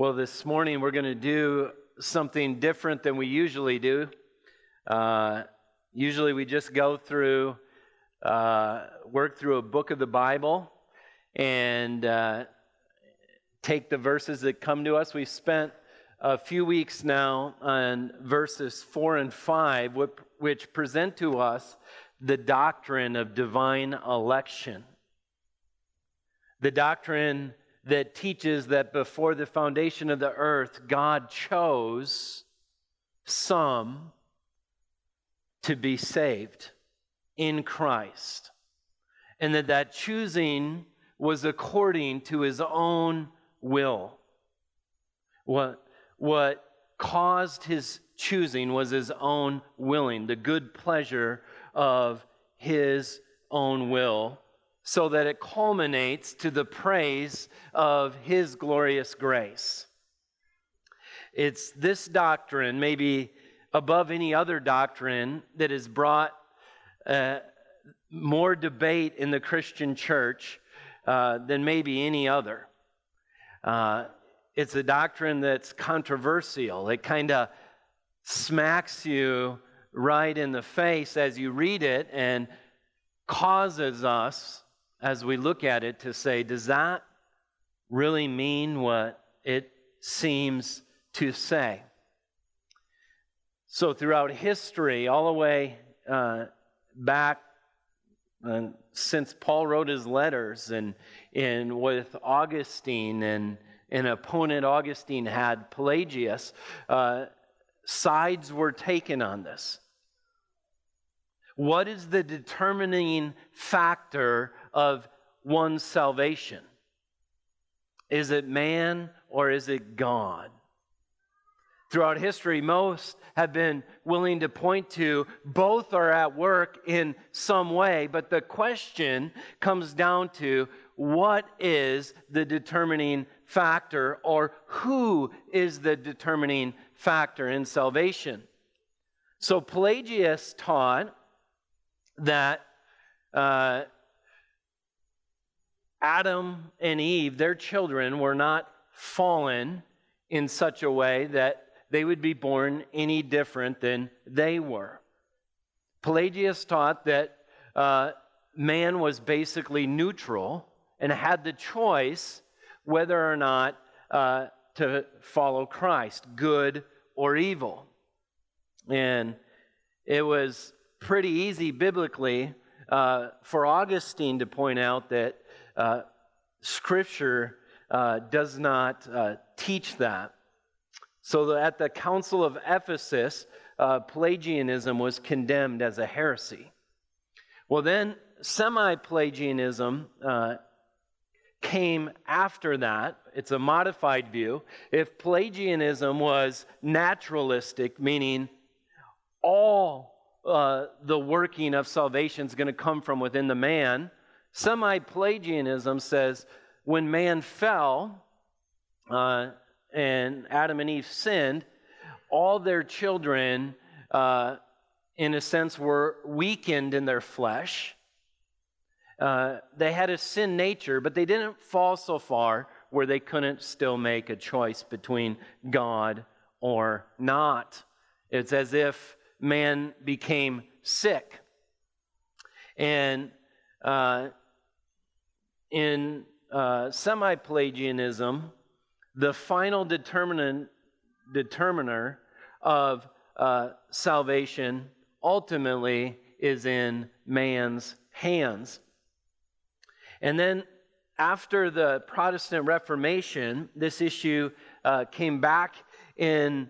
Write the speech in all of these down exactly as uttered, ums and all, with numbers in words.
Well, this morning we're going to do something different than we usually do. Uh, usually we just go through, uh, work through a book of the Bible and uh, take the verses that come to us. We've spent a few weeks now on verses four and five, which present to us the doctrine of divine election. The doctrine that teaches that before the foundation of the earth, God chose some to be saved in Christ, and that that choosing was according to his own will. What, what caused his choosing was his own willing, the good pleasure of his own will, so that it culminates to the praise of his glorious grace. It's this doctrine, maybe above any other doctrine, that has brought uh, more debate in the Christian church uh, than maybe any other. Uh, it's a doctrine that's controversial. It kind of smacks you right in the face as you read it and causes us, as we look at it, to say, does that really mean what it seems to say? So throughout history, all the way uh, back uh, since Paul wrote his letters and, and with Augustine and an opponent Augustine had, Pelagius, uh, sides were taken on this. What is the determining factor of one's salvation? Is it man or is it God? Throughout history, most have been willing to point to both are at work in some way, but the question comes down to what is the determining factor, or who is the determining factor in salvation? So Pelagius taught that uh, Adam and Eve, their children, were not fallen in such a way that they would be born any different than they were. Pelagius taught that uh, man was basically neutral and had the choice whether or not uh, to follow Christ, good or evil. And it was pretty easy biblically uh, for Augustine to point out that uh, Scripture uh, does not uh, teach that. So at the Council of Ephesus, uh, Pelagianism was condemned as a heresy. Well, then semi-Pelagianism uh, came after that. It's a modified view. If Pelagianism was naturalistic, meaning all Uh, the working of salvation is going to come from within the man, semi-Pelagianism says when man fell uh, and Adam and Eve sinned, all their children, uh, in a sense, were weakened in their flesh. Uh, they had a sin nature, but they didn't fall so far where they couldn't still make a choice between God or not. It's as if man became sick. And uh, in uh, semi-Pelagianism, the final determinant, determiner of uh, salvation ultimately is in man's hands. And then after the Protestant Reformation, this issue uh, came back in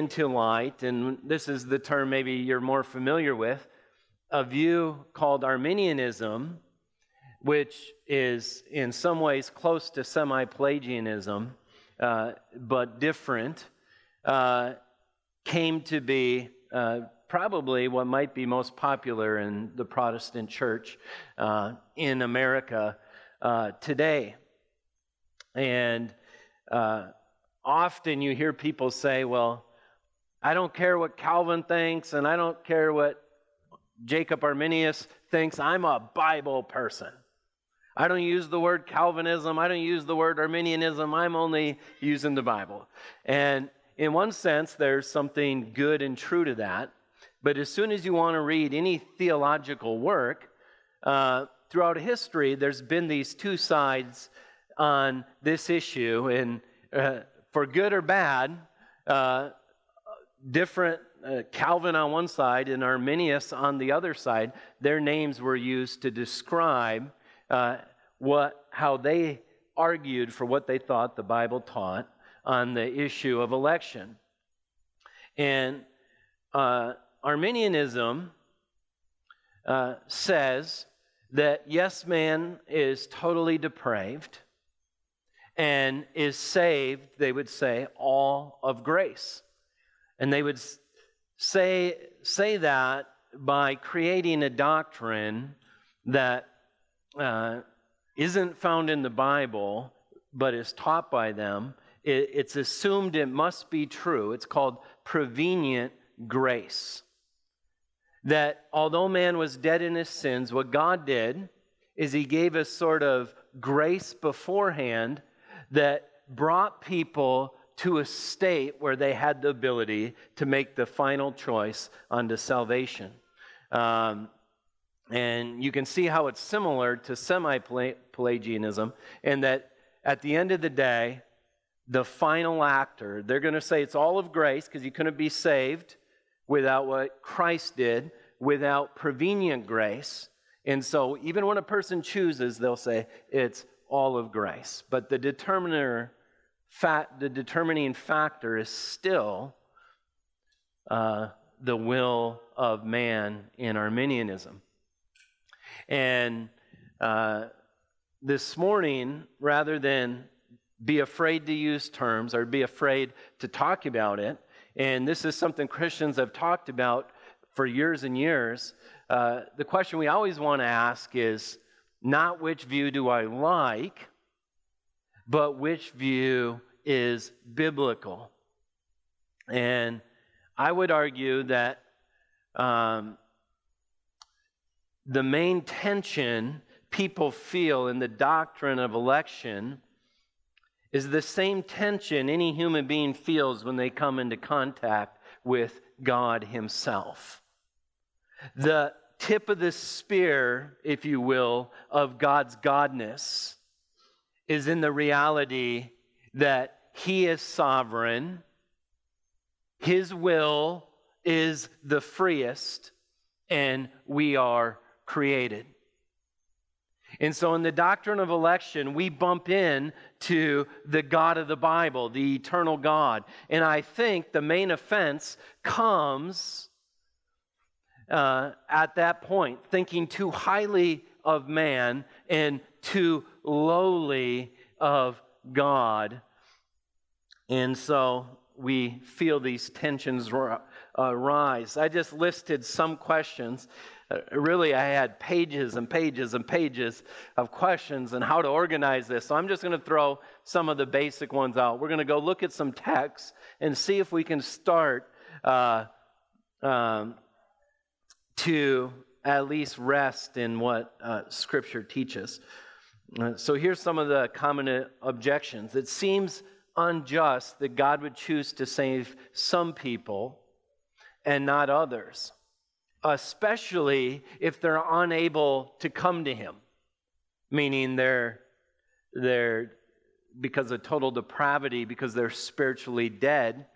into light, and this is the term maybe you're more familiar with, a view called Arminianism, which is in some ways close to semi-Pelagianism, uh, but different, uh, came to be uh, probably what might be most popular in the Protestant church uh, in America uh, today. And uh, often you hear people say, well, I don't care what Calvin thinks, and I don't care what Jacob Arminius thinks. I'm a Bible person. I don't use the word Calvinism. I don't use the word Arminianism. I'm only using the Bible. And in one sense, there's something good and true to that. But as soon as you want to read any theological work, uh, throughout history, there's been these two sides on this issue. And uh, for good or bad, uh, different Uh, Calvin on one side and Arminius on the other side, their names were used to describe uh, what how they argued for what they thought the Bible taught on the issue of election. And uh, Arminianism uh, says that yes, man is totally depraved and is saved, they would say, all of grace. And they would Say, say that by creating a doctrine that uh, isn't found in the Bible, but is taught by them. It, it's assumed it must be true. It's called prevenient grace. That although man was dead in his sins, what God did is he gave us sort of grace beforehand that brought people to a state where they had the ability to make the final choice unto salvation. Um, and you can see how it's similar to semi-Pelagianism, and that at the end of the day, the final actor, they're going to say it's all of grace because you couldn't be saved without what Christ did, without prevenient grace. And so even when a person chooses, they'll say it's all of grace. But the determiner Fat, the determining factor is still uh, the will of man in Arminianism. And uh, this morning, rather than be afraid to use terms or be afraid to talk about it, and this is something Christians have talked about for years and years, uh, the question we always want to ask is not which view do I like, but which view is biblical? And I would argue that um, the main tension people feel in the doctrine of election is the same tension any human being feels when they come into contact with God Himself. The tip of the spear, if you will, of God's godness is in the reality that He is sovereign, His will is the freest, and we are created. And so in the doctrine of election, we bump in to the God of the Bible, the eternal God. And I think the main offense comes uh, at that point, thinking too highly of man and too lowly of God. And so we feel these tensions rise. I just listed some questions. Really, I had pages and pages and pages of questions and how to organize this. So I'm just going to throw some of the basic ones out. We're going to go look at some texts and see if we can start uh, um, to at least rest in what uh, Scripture teaches. So here's some of the common objections. It seems unjust that God would choose to save some people and not others, especially if they're unable to come to Him, meaning they're, they're because of total depravity, because they're spiritually dead,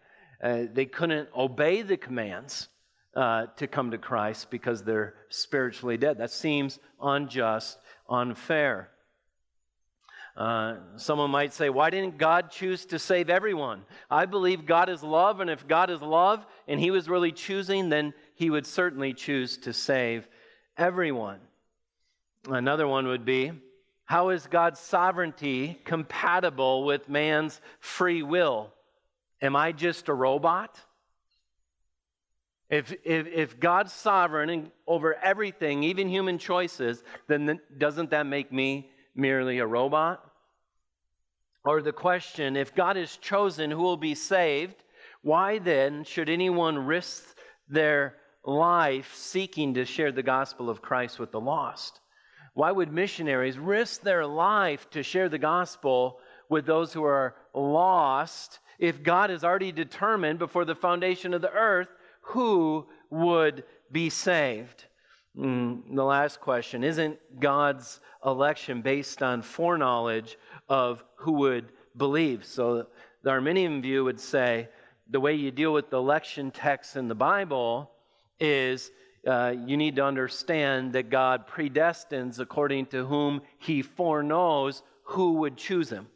uh, they couldn't obey the commands uh, to come to Christ because they're spiritually dead. That seems unjust, unfair. Uh, someone might say, why didn't God choose to save everyone? I believe God is love, and if God is love and He was really choosing, then He would certainly choose to save everyone. Another one would be, how is God's sovereignty compatible with man's free will? Am I just a robot? If if, if God's sovereign over everything, even human choices, then doesn't that make me merely a robot? Or the question, if God has chosen who will be saved, why then should anyone risk their life seeking to share the gospel of Christ with the lost? Why would missionaries risk their life to share the gospel with those who are lost if God has already determined before the foundation of the earth who would be saved? Mm, the last question, isn't God's election based on foreknowledge of who would believe? So the Arminian view would say the way you deal with the election text in the Bible is uh, you need to understand that God predestines according to whom he foreknows who would choose him.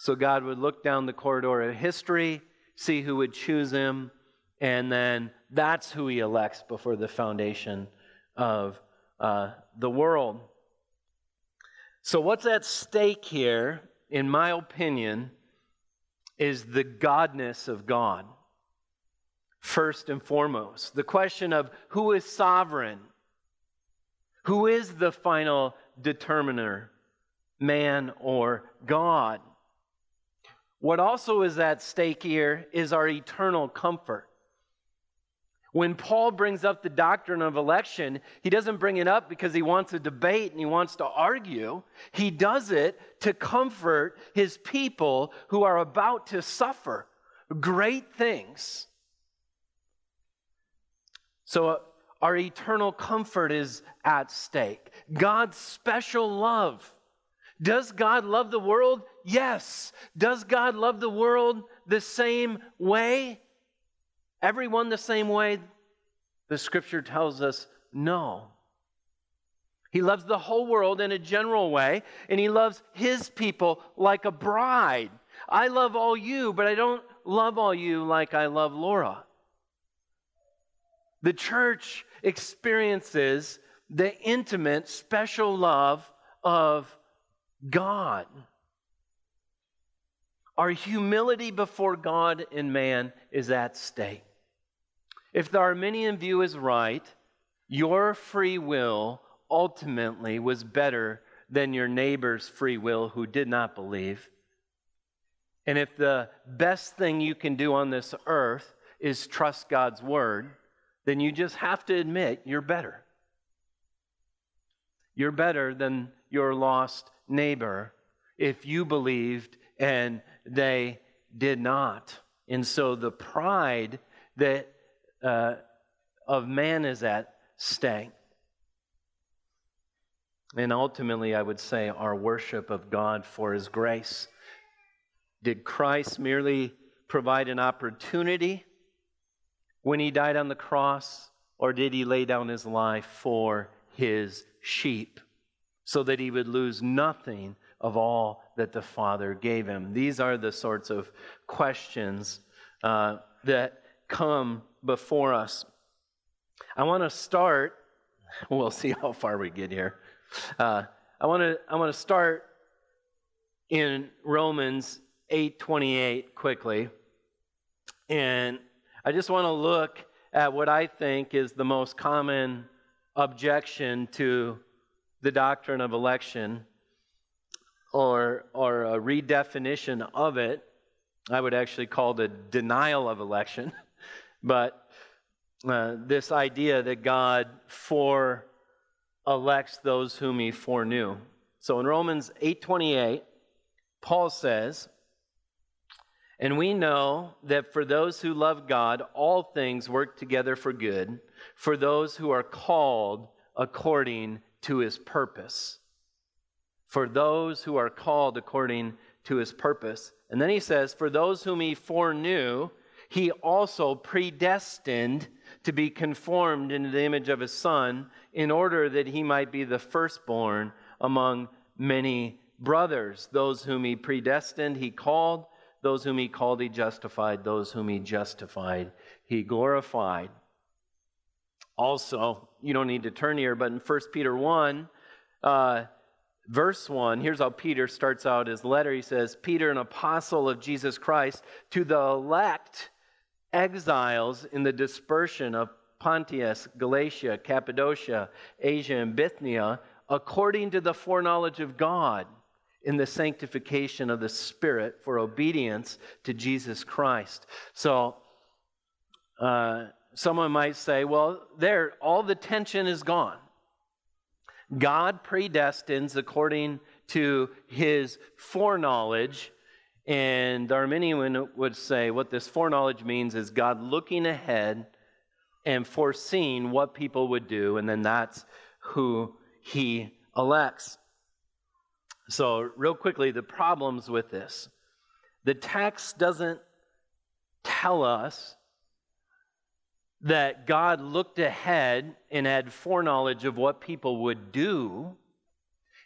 So God would look down the corridor of history, see who would choose him, and then that's who he elects before the foundation of uh, the world. So what's at stake here, in my opinion, is the godness of God, first and foremost. The question of who is sovereign? Who is the final determiner, man or God? What also is at stake here is our eternal comfort. When Paul brings up the doctrine of election, he doesn't bring it up because he wants a debate and he wants to argue. He does it to comfort his people who are about to suffer great things. So our eternal comfort is at stake. God's special love. Does God love the world? Yes. Does God love the world the same way? Everyone the same way? The scripture tells us no. He loves the whole world in a general way, and he loves his people like a bride. I love all you, but I don't love all you like I love Laura. The church experiences the intimate, special love of God. Our humility before God and man is at stake. If the Arminian view is right, your free will ultimately was better than your neighbor's free will who did not believe. And if the best thing you can do on this earth is trust God's word, then you just have to admit you're better. You're better than your lost neighbor if you believed and they did not. And so the pride that Uh, of man is at stake. And ultimately, I would say our worship of God for his grace. Did Christ merely provide an opportunity when he died on the cross, or did he lay down his life for his sheep so that he would lose nothing of all that the Father gave him? These are the sorts of questions uh, that come before us. I want to start, we'll see how far we get here. Uh, I want to I want to start in Romans eight twenty-eight quickly. And I just want to look at what I think is the most common objection to the doctrine of election or or a redefinition of it. I would actually call it a denial of election. But uh, this idea that God for elects those whom he foreknew. So in Romans eight twenty-eight, Paul says, "And we know that for those who love God, all things work together for good, for those who are called according to his purpose." For those who are called according to his purpose. And then he says, "For those whom he foreknew, he also predestined to be conformed into the image of his Son, in order that he might be the firstborn among many brothers. Those whom he predestined, he called. Those whom he called, he justified. Those whom he justified, he glorified." Also, you don't need to turn here, but in First Peter one, uh, verse one, here's how Peter starts out his letter. He says, "Peter, an apostle of Jesus Christ, to the elect exiles in the dispersion of Pontus, Galatia, Cappadocia, Asia, and Bithynia, according to the foreknowledge of God, in the sanctification of the Spirit for obedience to Jesus Christ." So uh, someone might say, well, there, all the tension is gone. God predestines according to his foreknowledge. And Arminian would say what this foreknowledge means is God looking ahead and foreseeing what people would do, and then that's who he elects. So real quickly, the problems with this. The text doesn't tell us that God looked ahead and had foreknowledge of what people would do.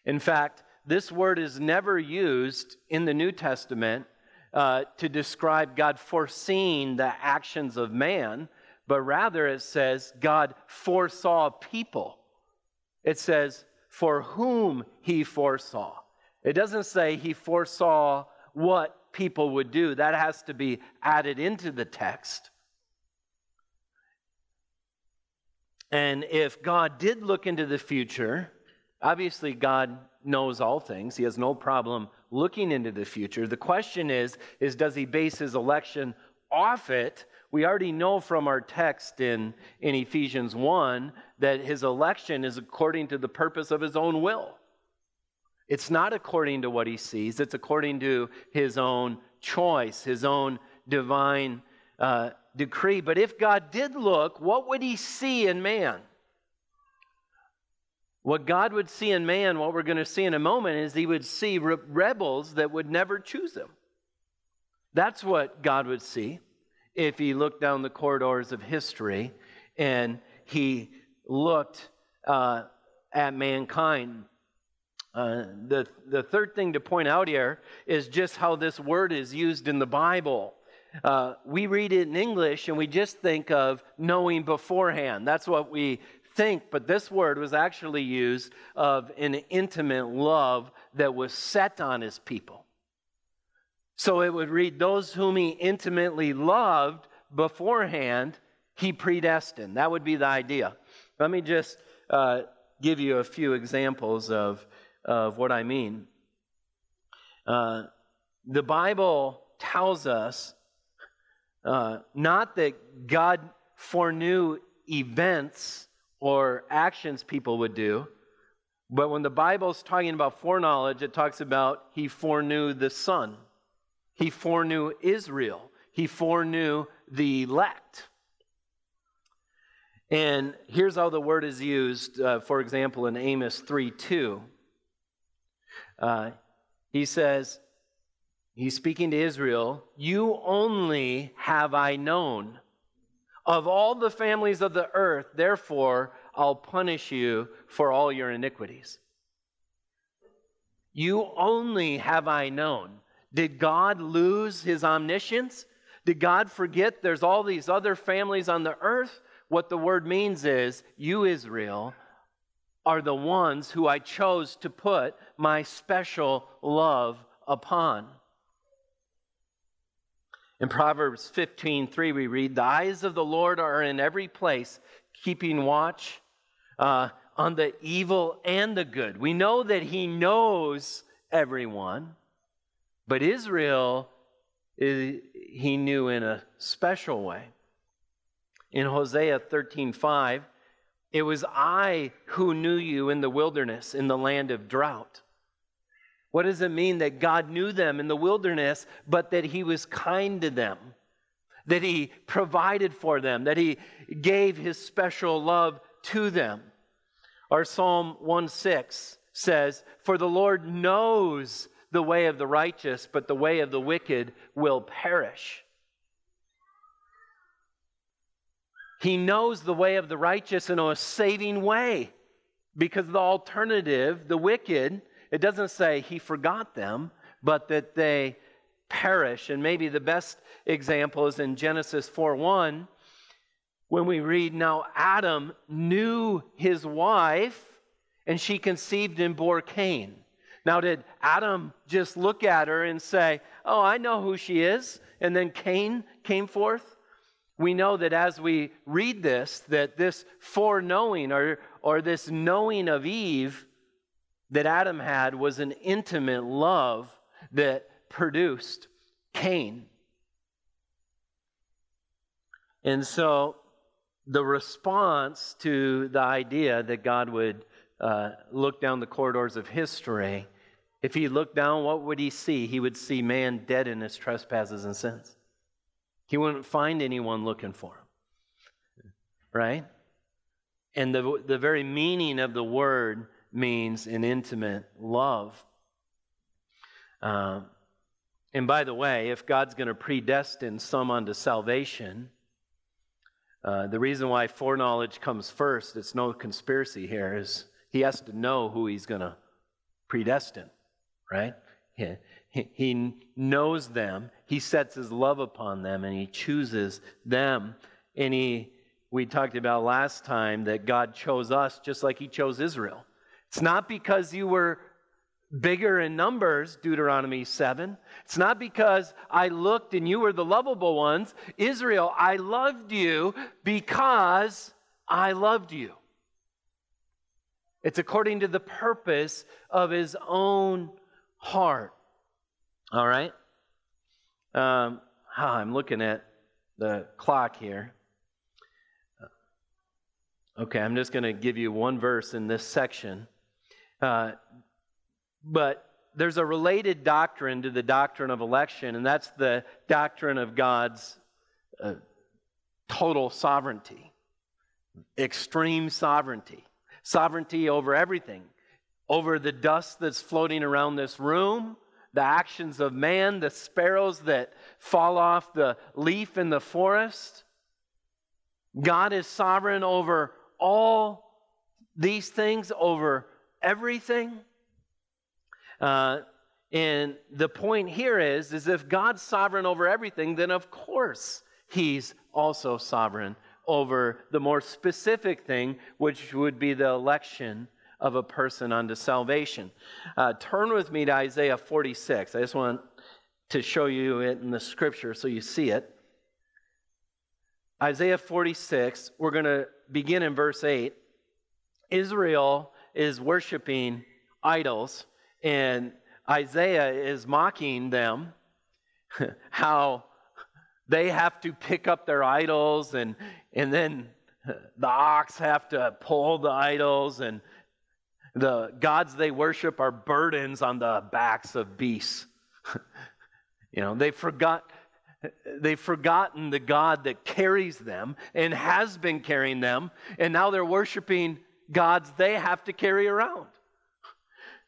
In fact, this word is never used in the New Testament uh, to describe God foreseeing the actions of man, but rather it says God foresaw people. It says, for whom he foresaw. It doesn't say he foresaw what people would do. That has to be added into the text. And if God did look into the future, obviously God knows all things. He has no problem looking into the future. The question is, is does he base his election off it? We already know from our text in, in Ephesians one that his election is according to the purpose of his own will. It's not according to what he sees. It's according to his own choice, his own divine uh, decree. But if God did look, what would he see in man? What God would see in man, what we're going to see in a moment, is he would see re- rebels that would never choose him. That's what God would see if he looked down the corridors of history and he looked uh, at mankind. Uh, the, the third thing to point out here is just how this word is used in the Bible. Uh, we read it in English and we just think of knowing beforehand. That's what we think, but this word was actually used of an intimate love that was set on his people. So it would read, those whom he intimately loved beforehand, he predestined. That would be the idea. Let me just uh, give you a few examples of, of what I mean. Uh, the Bible tells us uh, not that God foreknew events or actions people would do, but when the Bible's talking about foreknowledge, it talks about he foreknew the Son. He foreknew Israel. He foreknew the elect. And here's how the word is used, uh, for example, in Amos three two. Uh, he says, he's speaking to Israel, you only have I known. Of all the families of the earth, therefore, I'll punish you for all your iniquities. You only have I known. Did God lose his omniscience? Did God forget there's all these other families on the earth? What the word means is, you, Israel, are the ones who I chose to put my special love upon. In Proverbs fifteen three, we read, the eyes of the Lord are in every place, keeping watch uh, on the evil and the good. We know that he knows everyone. But Israel, he knew in a special way. In Hosea thirteen five, it was I who knew you in the wilderness, in the land of drought. What does it mean that God knew them in the wilderness, but that he was kind to them, that he provided for them, that he gave his special love to them? Our Psalm one six says, for the Lord knows the way of the righteous, but the way of the wicked will perish. He knows the way of the righteous in a saving way, because the alternative, the wicked, it doesn't say he forgot them, but that they perish. And maybe the best example is in Genesis four one, when we read, now Adam knew his wife, and she conceived and bore Cain. Now, did Adam just look at her and say, oh, I know who she is, and then Cain came forth? We know that as we read this, that this foreknowing or, or this knowing of Eve that Adam had was an intimate love that produced Cain. And so the response to the idea that God would uh, looked down the corridors of history, if he looked down, what would he see? He would see man dead in his trespasses and sins. He wouldn't find anyone looking for him, right? And the the very meaning of the word means an intimate love. Uh, and by the way, if God's going to predestine some unto salvation, uh, the reason why foreknowledge comes first, it's no conspiracy here, is he has to know who he's going to predestine, right? Yeah. He knows them, he sets his love upon them, and he chooses them. And he, we talked about last time that God chose us just like he chose Israel. It's not because you were bigger in numbers, Deuteronomy seven. It's not because I looked and you were the lovable ones. Israel, I loved you because I loved you. It's according to the purpose of his own heart. All right? Um, oh, I'm looking at the clock here. Okay, I'm just going to give you one verse in this section. Uh, but there's a related doctrine to the doctrine of election, and that's the doctrine of God's uh, total sovereignty, extreme sovereignty, sovereignty over everything, over the dust that's floating around this room, the actions of man, the sparrows that fall off the leaf in the forest. God is sovereign over all these things, over everything. Uh, and the point here is, is if God's sovereign over everything, then of course he's also sovereign over the more specific thing, which would be the election of a person unto salvation. Uh, turn with me to Isaiah forty-six. I just want to show you it in the scripture so you see it. Isaiah forty-six, we're going to begin in verse eight. Israel is worshiping idols, and Isaiah is mocking them, how they have to pick up their idols, and, and then the ox have to pull the idols, and the gods they worship are burdens on the backs of beasts. You know, they forgot, they've forgotten the God that carries them and has been carrying them, and now they're worshiping gods they have to carry around.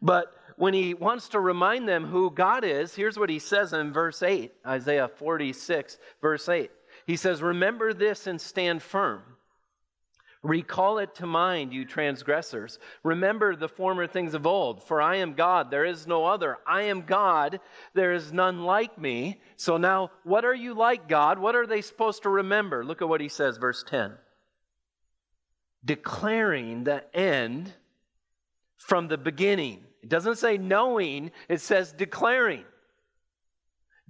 But when he wants to remind them who God is, here's what he says in verse eight, Isaiah forty-six, verse eight. He says, "Remember this and stand firm. Recall it to mind, you transgressors. Remember the former things of old. For I am God, there is no other. I am God, there is none like me." So now, what are you like, God? What are they supposed to remember? Look at what he says, verse ten. Declaring the end from the beginning. It doesn't say knowing, it says declaring.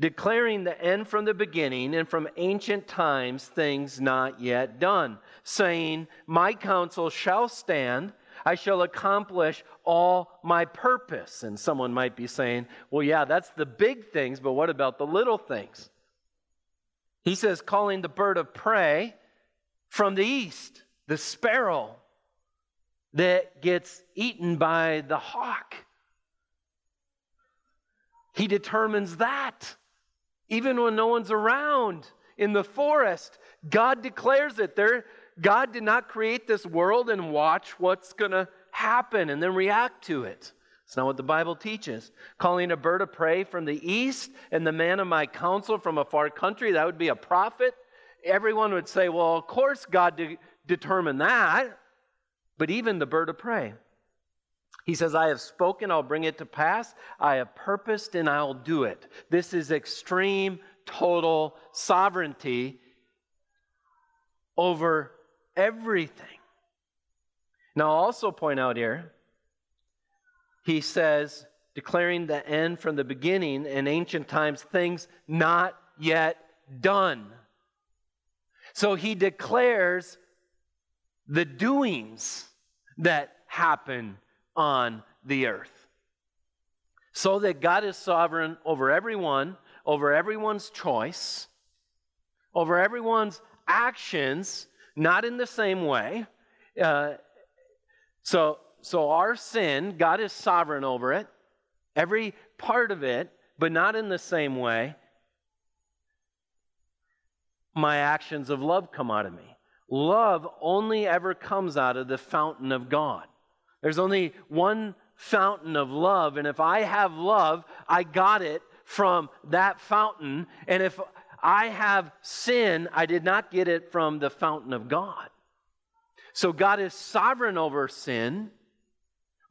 Declaring the end from the beginning, and from ancient times things not yet done, saying, "My counsel shall stand, I shall accomplish all my purpose." And someone might be saying, well, yeah, that's the big things, but what about the little things? He says, calling the bird of prey from the east, the sparrow that gets eaten by the hawk. He determines that. Even when no one's around in the forest, God declares it. There, God did not create this world and watch what's going to happen and then react to it. It's not what the Bible teaches. Calling a bird of prey from the east and the man of my counsel from a far country, that would be a prophet. Everyone would say, well, of course God de- determined that. But even the bird of prey. He says, I have spoken, I'll bring it to pass. I have purposed, and I'll do it. This is extreme, total sovereignty over everything. Now, I'll also point out here, he says, declaring the end from the beginning, in ancient times, things not yet done. So he declares the doings that happen on the earth. So that God is sovereign over everyone, over everyone's choice, over everyone's actions, not in the same way. Uh, so so our sin, God is sovereign over it, every part of it, but not in the same way my actions of love come out of me. Love only ever comes out of the fountain of God. There's only one fountain of love, and if I have love, I got it from that fountain, and if I have sin, I did not get it from the fountain of God. So God is sovereign over sin,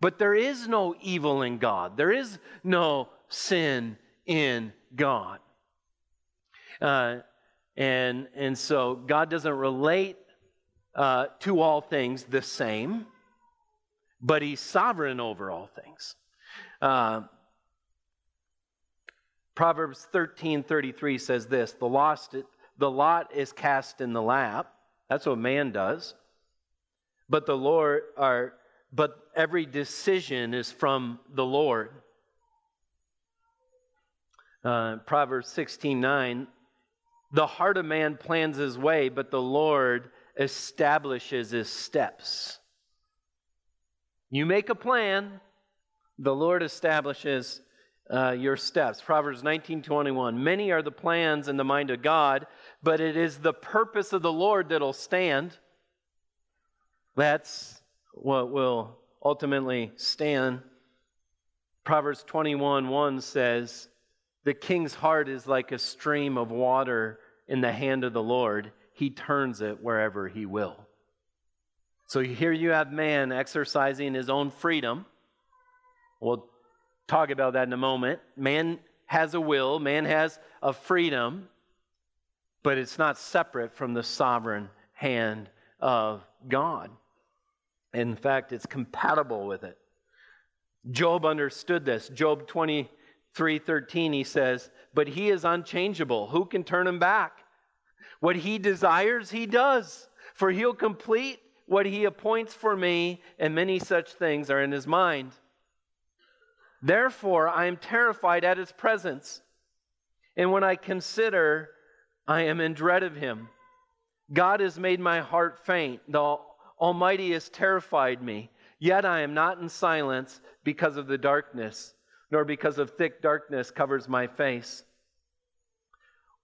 but there is no evil in God. There is no sin in God. Uh, and, and so God doesn't relate uh, to all things the same, but he's sovereign over all things. Uh, Proverbs thirteen thirty-three says this, the, lost, the lot is cast in the lap. That's what man does. But the Lord, are, but every decision is from the Lord. Uh, Proverbs sixteen nine, the heart of man plans his way, but the Lord establishes his steps. You make a plan, the Lord establishes uh, your steps. Proverbs nineteen twenty-one, many are the plans in the mind of God, but it is the purpose of the Lord that'll stand. That's what will ultimately stand. Proverbs twenty-one one says, the king's heart is like a stream of water in the hand of the Lord. He turns it wherever he will. So here you have man exercising his own freedom. We'll talk about that in a moment. Man has a will. Man has a freedom. But it's not separate from the sovereign hand of God. In fact, it's compatible with it. Job understood this. Job twenty-three thirteen, he says, but he is unchangeable. Who can turn him back? What he desires, he does. For he'll complete what he appoints for me, and many such things are in his mind. Therefore, I am terrified at his presence. And when I consider, I am in dread of him. God has made my heart faint. The Almighty has terrified me. Yet I am not in silence because of the darkness, nor because of thick darkness covers my face.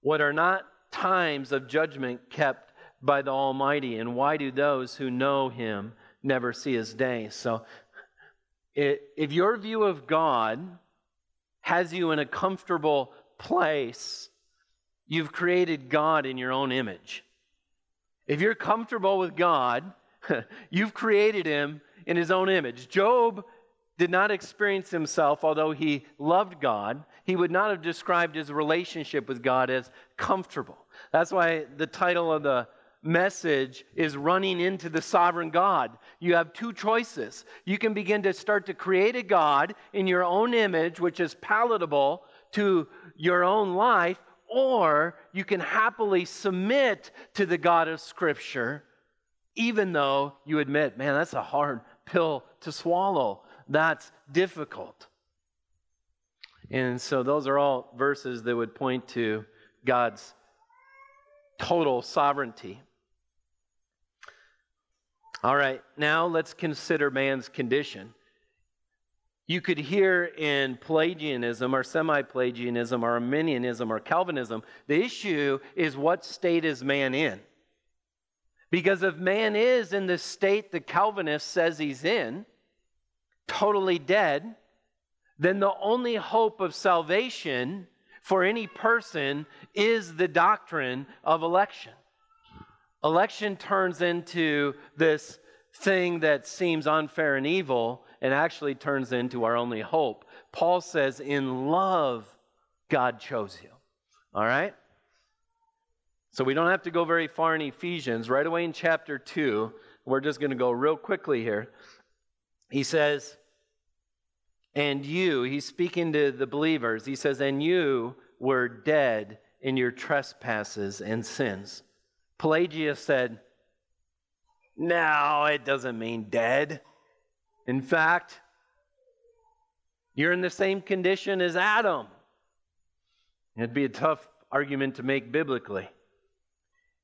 What are not times of judgment kept by the Almighty, and why do those who know him never see his day? So if your view of God has you in a comfortable place, you've created God in your own image. If you're comfortable with God, you've created him in his own image. Job did not experience himself, although he loved God. He would not have described his relationship with God as comfortable. That's why the title of the message is Running Into the Sovereign God. You have two choices. You can begin to start to create a God in your own image, which is palatable to your own life, or you can happily submit to the God of Scripture, even though you admit, man, that's a hard pill to swallow. That's difficult. And so those are all verses that would point to God's total sovereignty. All right, now let's consider man's condition. You could hear in Pelagianism or semi-Pelagianism or Arminianism or Calvinism, the issue is what state is man in? Because if man is in the state the Calvinist says he's in, totally dead, then the only hope of salvation for any person is the doctrine of election. Election turns into this thing that seems unfair and evil, and actually turns into our only hope. Paul says, in love, God chose you. All right? So we don't have to go very far in Ephesians. Right away in chapter two, we're just going to go real quickly here. He says, and you, he's speaking to the believers, he says, and you were dead in your trespasses and sins. Pelagius said, no, it doesn't mean dead. In fact, you're in the same condition as Adam. It'd be a tough argument to make biblically.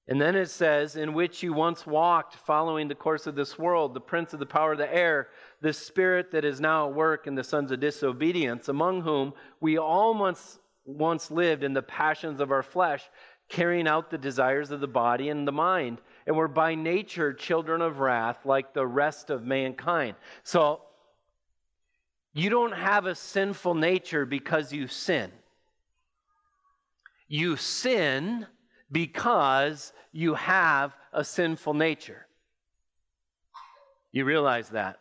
And then it says, in which you once walked, following the course of this world, the prince of the power of the air, the spirit that is now at work in the sons of disobedience, among whom we all once, once lived in the passions of our flesh, carrying out the desires of the body and the mind, and were by nature children of wrath like the rest of mankind. So, you don't have a sinful nature because you sin. You sin because you have a sinful nature. You realize that.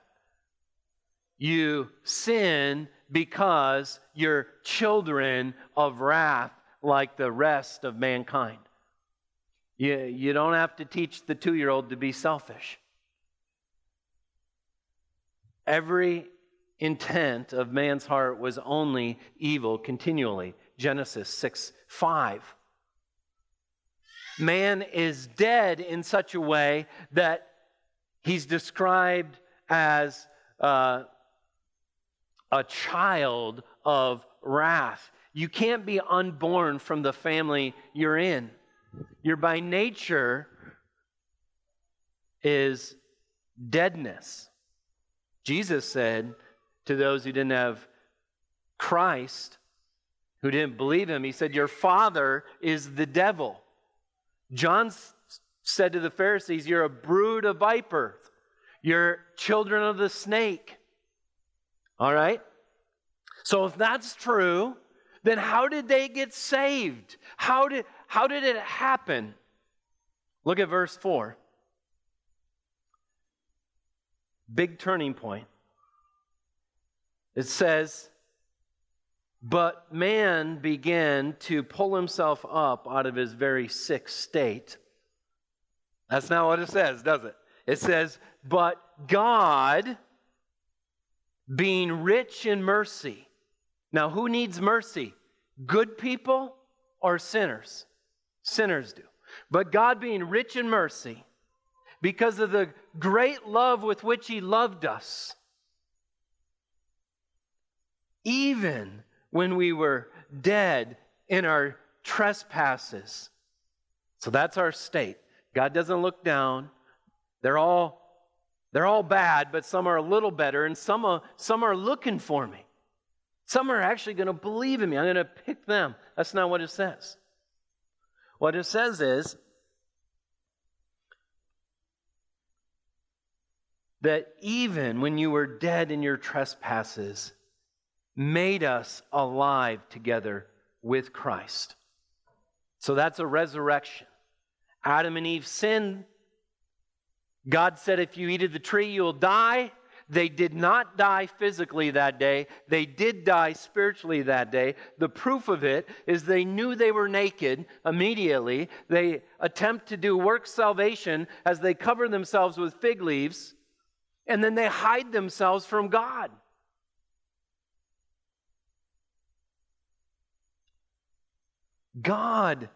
You sin because you're children of wrath like the rest of mankind. You, you don't have to teach the two-year-old to be selfish. Every intent of man's heart was only evil continually. Genesis six five. Man is dead in such a way that he's described as uh, a child of wrath. You can't be unborn from the family you're in. You're by nature is deadness. Jesus said to those who didn't have Christ, who didn't believe him, he said, your father is the devil. John said to the Pharisees, you're a brood of vipers. You're children of the snake. All right? So if that's true, then how did they get saved? How did, how did it happen? Look at verse four. Big turning point. It says, but man began to pull himself up out of his very sick state. That's not what it says, does it? It says, but God, being rich in mercy. Now, who needs mercy? Good people or sinners? Sinners do. But God, being rich in mercy, because of the great love with which he loved us, even when we were dead in our trespasses. So that's our state. God doesn't look down. They're all they're all bad, but some are a little better, and some are, some are looking for me. Some are actually going to believe in me. I'm going to pick them. That's not what it says. What it says is that even when you were dead in your trespasses, made us alive together with Christ. So that's a resurrection. Adam and Eve sinned. God said, if you eat of the tree, you'll die. They did not die physically that day. They did die spiritually that day. The proof of it is they knew they were naked immediately. They attempt to do work salvation as they cover themselves with fig leaves, and then they hide themselves from God. God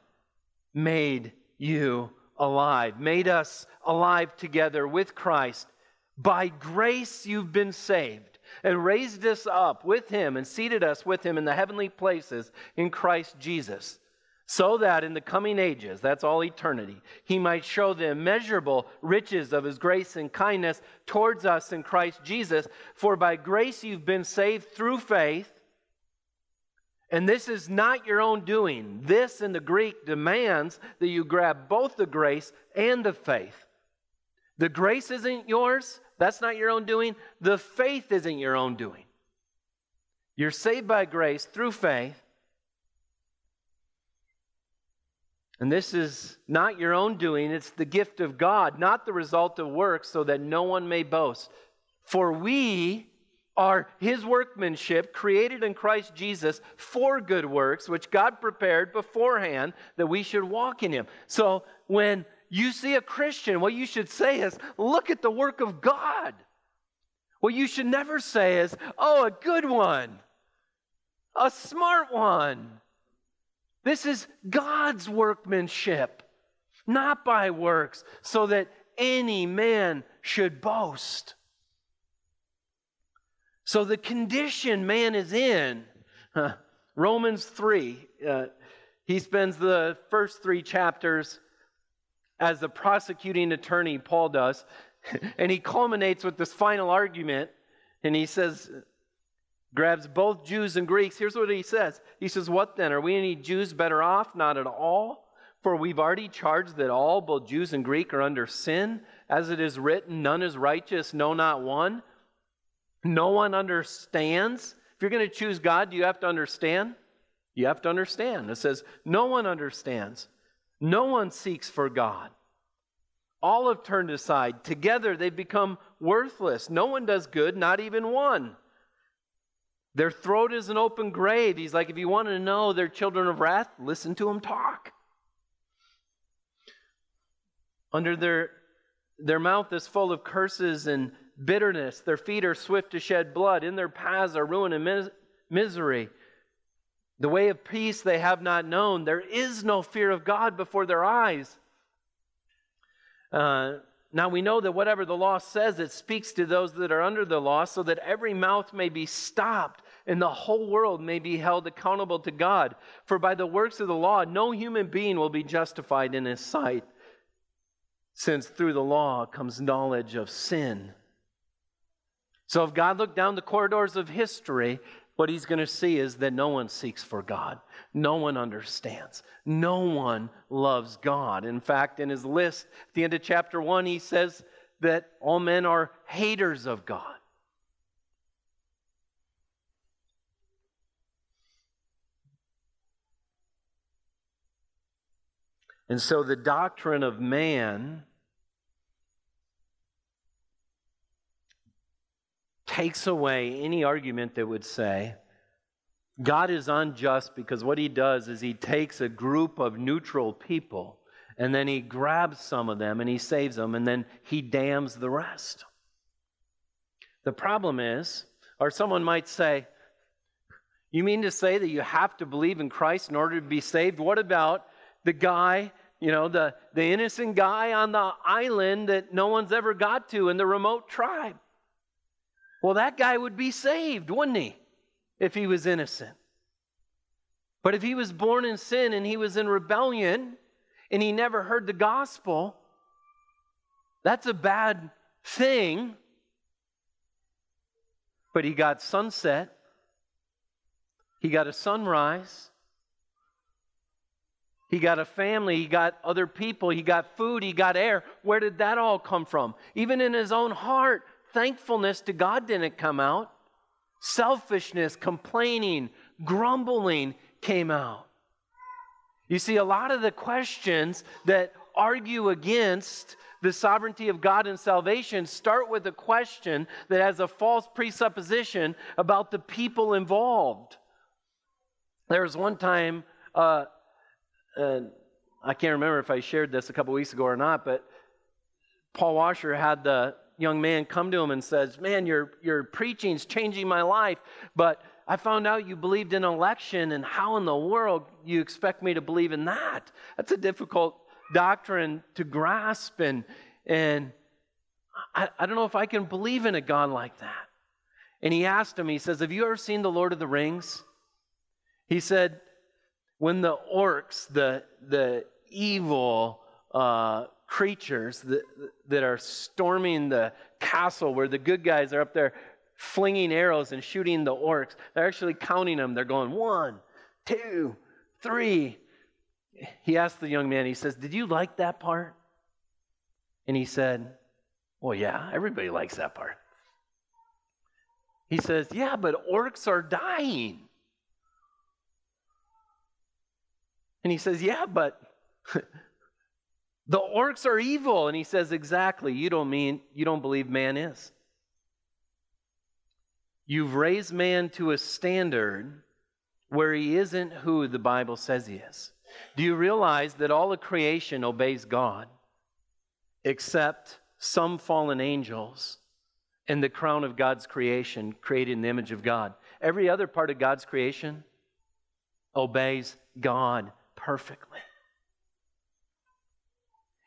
made you alive, made us alive together with Christ. By grace you've been saved, and raised us up with him and seated us with him in the heavenly places in Christ Jesus, so that in the coming ages, that's all eternity, he might show the immeasurable riches of his grace and kindness towards us in Christ Jesus. For by grace you've been saved through faith, and this is not your own doing. This, in the Greek, demands that you grab both the grace and the faith. The grace isn't yours. That's not your own doing. The faith isn't your own doing. You're saved by grace through faith. And this is not your own doing. It's the gift of God, not the result of works, so that no one may boast. For we are his workmanship, created in Christ Jesus for good works, which God prepared beforehand that we should walk in him. So when you see a Christian, what you should say is, look at the work of God. What you should never say is, oh, a good one, a smart one. This is God's workmanship, not by works, so that any man should boast. So the condition man is in, uh, Romans three, uh, he spends the first three chapters as the prosecuting attorney, Paul does, and he culminates with this final argument, and he says, grabs both Jews and Greeks. Here's what he says. He says, what then? Are we any Jews better off? Not at all. For we've already charged that all, both Jews and Greek, are under sin. As it is written, none is righteous, no, not one. No one understands. If you're going to choose God, do you have to understand? You have to understand. It says, no one understands. No one seeks for God. All have turned aside. Together they've become worthless. No one does good, not even one. Their throat is an open grave. He's like, if you want to know they're children of wrath, listen to them talk. Under their, their mouth is full of curses and bitterness. Their feet are swift to shed blood. In their paths are ruin and mis- misery. The way of peace they have not known. There is no fear of God before their eyes. Uh, now we know that whatever the law says, it speaks to those that are under the law, so that every mouth may be stopped and the whole world may be held accountable to God. For by the works of the law, no human being will be justified in his sight, since through the law comes knowledge of sin. So if God looked down the corridors of history, what he's going to see is that no one seeks for God. No one understands. No one loves God. In fact, in his list, at the end of chapter one, he says that all men are haters of God. And so the doctrine of man takes away any argument that would say God is unjust, because what he does is he takes a group of neutral people and then he grabs some of them and he saves them and then he damns the rest. The problem is, or someone might say, you mean to say that you have to believe in Christ in order to be saved? What about the guy, you know, the, the innocent guy on the island that no one's ever got to in the remote tribe? Well, that guy would be saved, wouldn't he, if he was innocent? But if he was born in sin and he was in rebellion and he never heard the gospel, that's a bad thing. But he got sunset. He got a sunrise. He got a family, he got other people, he got food, he got air. Where did that all come from? Even in his own heart, thankfulness to God didn't come out. Selfishness, complaining, grumbling came out. You see, a lot of the questions that argue against the sovereignty of God and salvation start with a question that has a false presupposition about the people involved. There was one time, uh, uh, I can't remember if I shared this a couple weeks ago or not, but Paul Washer had the young man come to him and says, man, your your preaching's changing my life, but I found out you believed in election, and how in the world you expect me to believe in that? That's a difficult doctrine to grasp, and and I, I don't know if I can believe in a God like that. And he asked him, he says, have you ever seen The Lord of the Rings? He said, when the orcs, the the evil uh creatures that, that are storming the castle where the good guys are up there flinging arrows and shooting the orcs, they're actually counting them. They're going, one, two, three. He asked the young man, he says, did you like that part? And he said, well, yeah, everybody likes that part. He says, yeah, but orcs are dying. And he says, yeah, but... the orcs are evil. And he says, exactly. You don't mean, you don't believe man is. You've raised man to a standard where he isn't who the Bible says he is. Do you realize that all of creation obeys God except some fallen angels and the crown of God's creation, created in the image of God? Every other part of God's creation obeys God perfectly.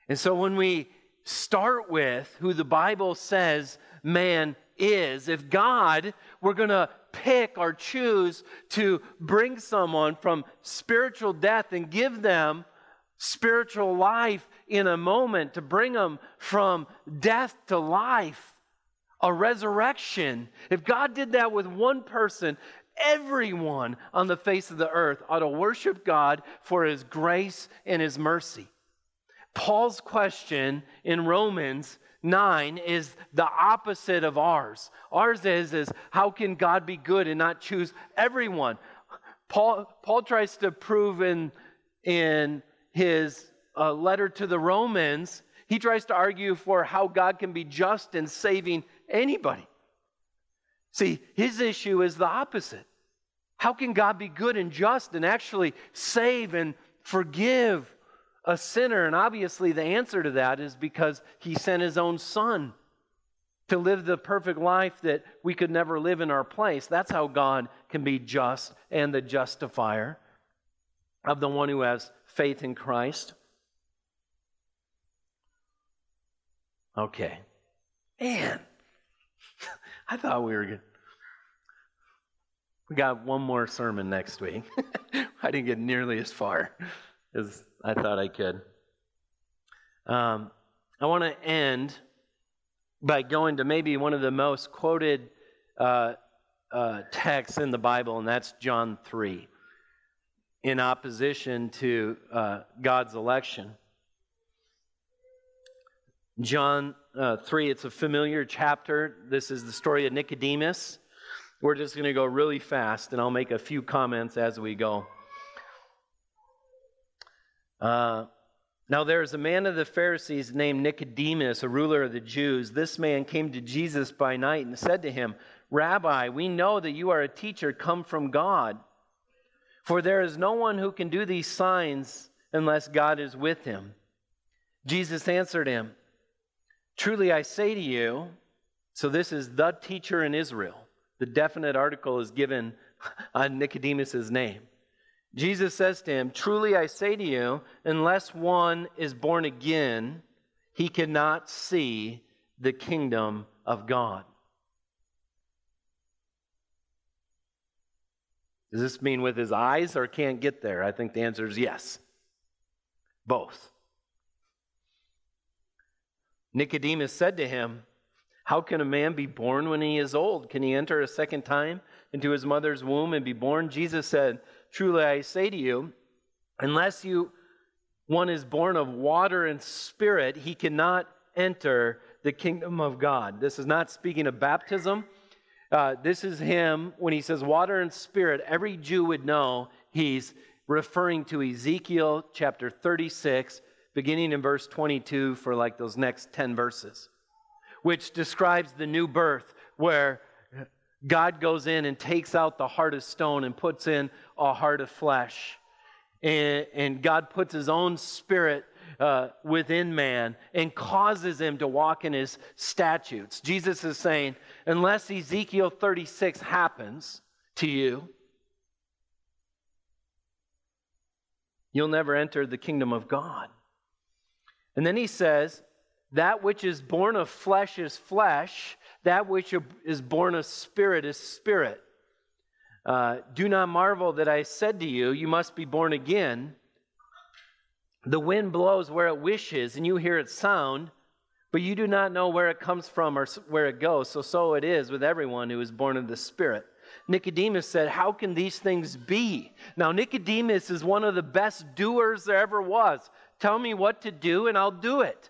And so when we start with who the Bible says man is, if God were going to pick or choose to bring someone from spiritual death and give them spiritual life in a moment, to bring them from death to life, a resurrection. If God did that with one person, everyone on the face of the earth ought to worship God for His grace and His mercy. Paul's question in Romans nine is the opposite of ours. Ours is, is how can God be good and not choose everyone? Paul, Paul tries to prove in, in his uh, letter to the Romans, he tries to argue for how God can be just in saving anybody. See, his issue is the opposite. How can God be good and just and actually save and forgive a sinner? And obviously the answer to that is because He sent His own Son to live the perfect life that we could never live in our place. That's how God can be just and the justifier of the one who has faith in Christ. Okay. Man, I thought we were good. We got one more sermon next week. I didn't get nearly as far as I thought I could. Um, I want to end by going to maybe one of the most quoted uh, uh, texts in the Bible, and that's John three, in opposition to uh, God's election. John three, it's a familiar chapter. This is the story of Nicodemus. We're just going to go really fast, and I'll make a few comments as we go. Uh, now there is a man of the Pharisees named Nicodemus, a ruler of the Jews. This man came to Jesus by night and said to Him, "Rabbi, we know that you are a teacher come from God, for there is no one who can do these signs unless God is with him." Jesus answered him, "Truly I say to you," so this is the teacher in Israel. The definite article is given on Nicodemus's name. Jesus says to him, "Truly I say to you, unless one is born again, he cannot see the kingdom of God." Does this mean with his eyes or can't get there? I think the answer is yes. Both. Nicodemus said to Him, "How can a man be born when he is old? Can he enter a second time into his mother's womb and be born?" Jesus said, "Truly I say to you, unless you one is born of water and spirit, he cannot enter the kingdom of God." This is not speaking of baptism. Uh, this is him, when he says water and spirit, every Jew would know he's referring to Ezekiel chapter thirty-six, beginning in verse twenty-two for like those next ten verses, which describes the new birth where God goes in and takes out the heart of stone and puts in a heart of flesh. And, and God puts His own Spirit uh, within man and causes him to walk in His statutes. Jesus is saying, unless Ezekiel thirty-six happens to you, you'll never enter the kingdom of God. And then He says, that which is born of flesh is flesh. That which is born of spirit is spirit. Uh, do not marvel that I said to you, you must be born again. The wind blows where it wishes, and you hear its sound, but you do not know where it comes from or where it goes. So, so it is with everyone who is born of the Spirit. Nicodemus said, "How can these things be?" Now, Nicodemus is one of the best doers there ever was. Tell me what to do, and I'll do it.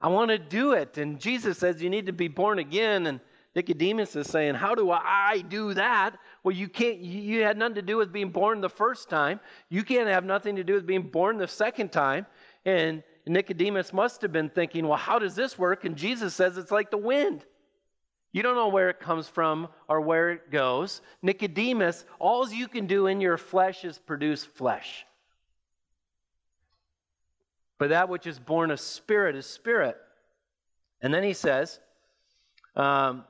I want to do it. And Jesus says you need to be born again. And Nicodemus is saying, how do I do that? Well, you can't. You had nothing to do with being born the first time. You can't have nothing to do with being born the second time. And Nicodemus must have been thinking, well, how does this work? And Jesus says it's like the wind. You don't know where it comes from or where it goes. Nicodemus, all you can do in your flesh is produce flesh. But that which is born of spirit is spirit. And then He says, um,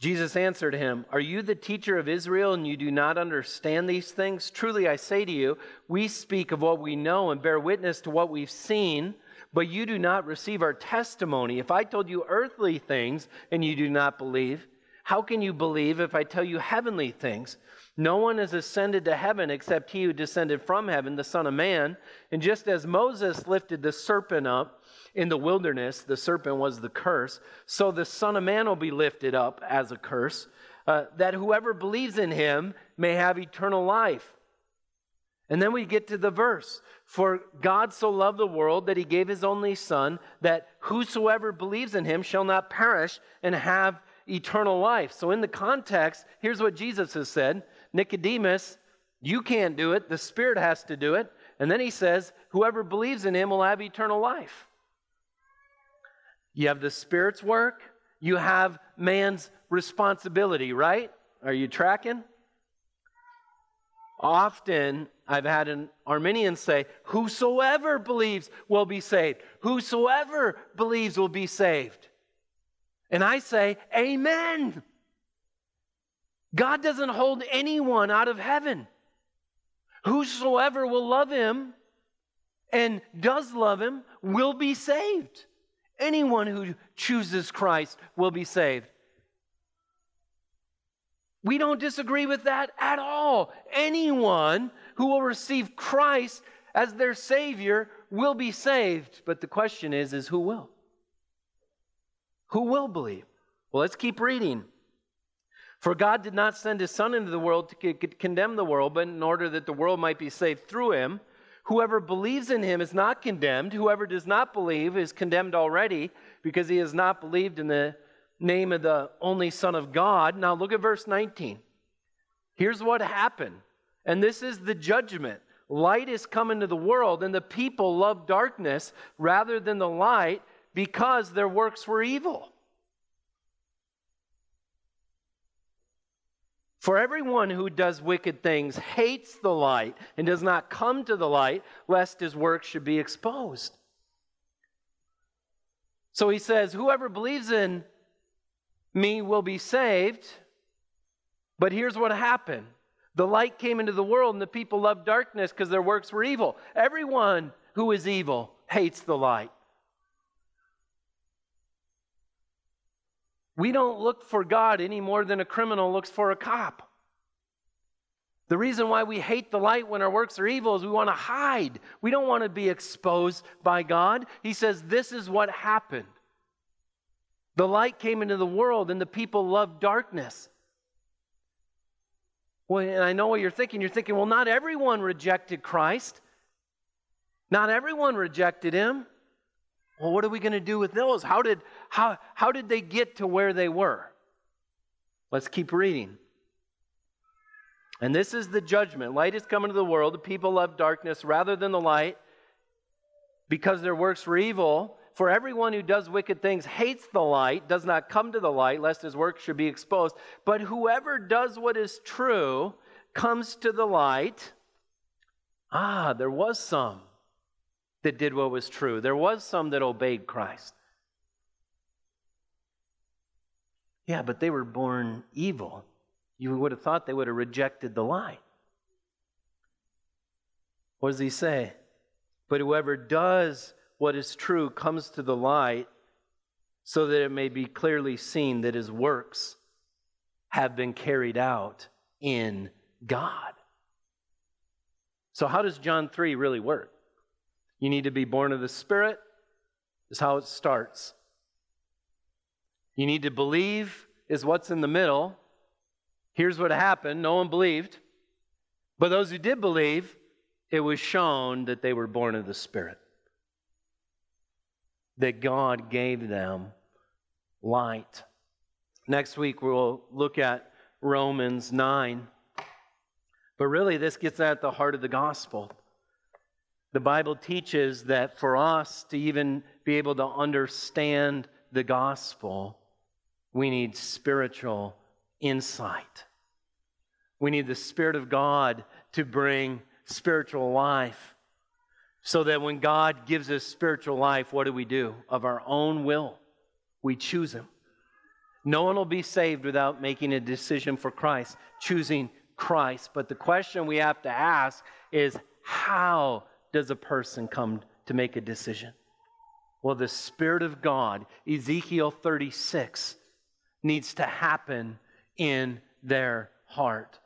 Jesus answered him, "Are you the teacher of Israel and you do not understand these things? Truly I say to you, we speak of what we know and bear witness to what we've seen, but you do not receive our testimony. If I told you earthly things and you do not believe, how can you believe if I tell you heavenly things? No one has ascended to heaven except he who descended from heaven, the Son of Man. And just as Moses lifted the serpent up in the wilderness, the serpent was the curse, so the Son of Man will be lifted up as a curse, uh, that whoever believes in him may have eternal life. And then we get to the verse, for God so loved the world that he gave his only Son, that whosoever believes in him shall not perish and have eternal life. So in the context, here's what Jesus has said. Nicodemus, you can't do it. The Spirit has to do it. And then he says, whoever believes in him will have eternal life. You have the Spirit's work. You have man's responsibility, right? Are you tracking? Often, I've had an Arminian say, whosoever believes will be saved. Whosoever believes will be saved. And I say, amen. God doesn't hold anyone out of heaven. Whosoever will love him and does love him will be saved. Anyone who chooses Christ will be saved. We don't disagree with that at all. Anyone who will receive Christ as their Savior will be saved. But the question is, is who will? Who will believe? Well, let's keep reading. For God did not send his Son into the world to c- condemn the world, but in order that the world might be saved through him. Whoever believes in him is not condemned. Whoever does not believe is condemned already, because he has not believed in the name of the only Son of God. Now look at verse nineteen. Here's what happened. And this is the judgment. Light is come into the world, and the people love darkness rather than the light, because their works were evil. For everyone who does wicked things hates the light and does not come to the light, lest his works should be exposed. So he says, whoever believes in me will be saved. But here's what happened. The light came into the world, and the people loved darkness because their works were evil. Everyone who is evil hates the light. We don't look for God any more than a criminal looks for a cop. The reason why we hate the light when our works are evil is we want to hide. We don't want to be exposed by God. He says, this is what happened. The light came into the world, and the people loved darkness. Well, and I know what you're thinking. You're thinking, well, not everyone rejected Christ. Not everyone rejected him. Well, what are we going to do with those? How did how how did they get to where they were? Let's keep reading. And this is the judgment. Light has come into the world. The people love darkness rather than the light, because their works were evil. For everyone who does wicked things hates the light, does not come to the light, lest his work should be exposed. But whoever does what is true comes to the light. Ah, there was some that did what was true. There was some that obeyed Christ. Yeah, but they were born evil. You would have thought they would have rejected the light. What does he say? But whoever does what is true comes to the light, so that it may be clearly seen that his works have been carried out in God. So how does John three really work? You need to be born of the Spirit, is how it starts. You need to believe is what's in the middle. Here's what happened. No one believed. But those who did believe, it was shown that they were born of the Spirit, that God gave them light. Next week we'll look at Romans nine. But really this gets at the heart of the gospel. The Bible teaches that for us to even be able to understand the gospel, we need spiritual insight. We need the Spirit of God to bring spiritual life. So that when God gives us spiritual life, what do we do? Of our own will, we choose him. No one will be saved without making a decision for Christ, choosing Christ. But the question we have to ask is, how does a person come to make a decision? Well, the Spirit of God, Ezekiel thirty-six, needs to happen in their heart.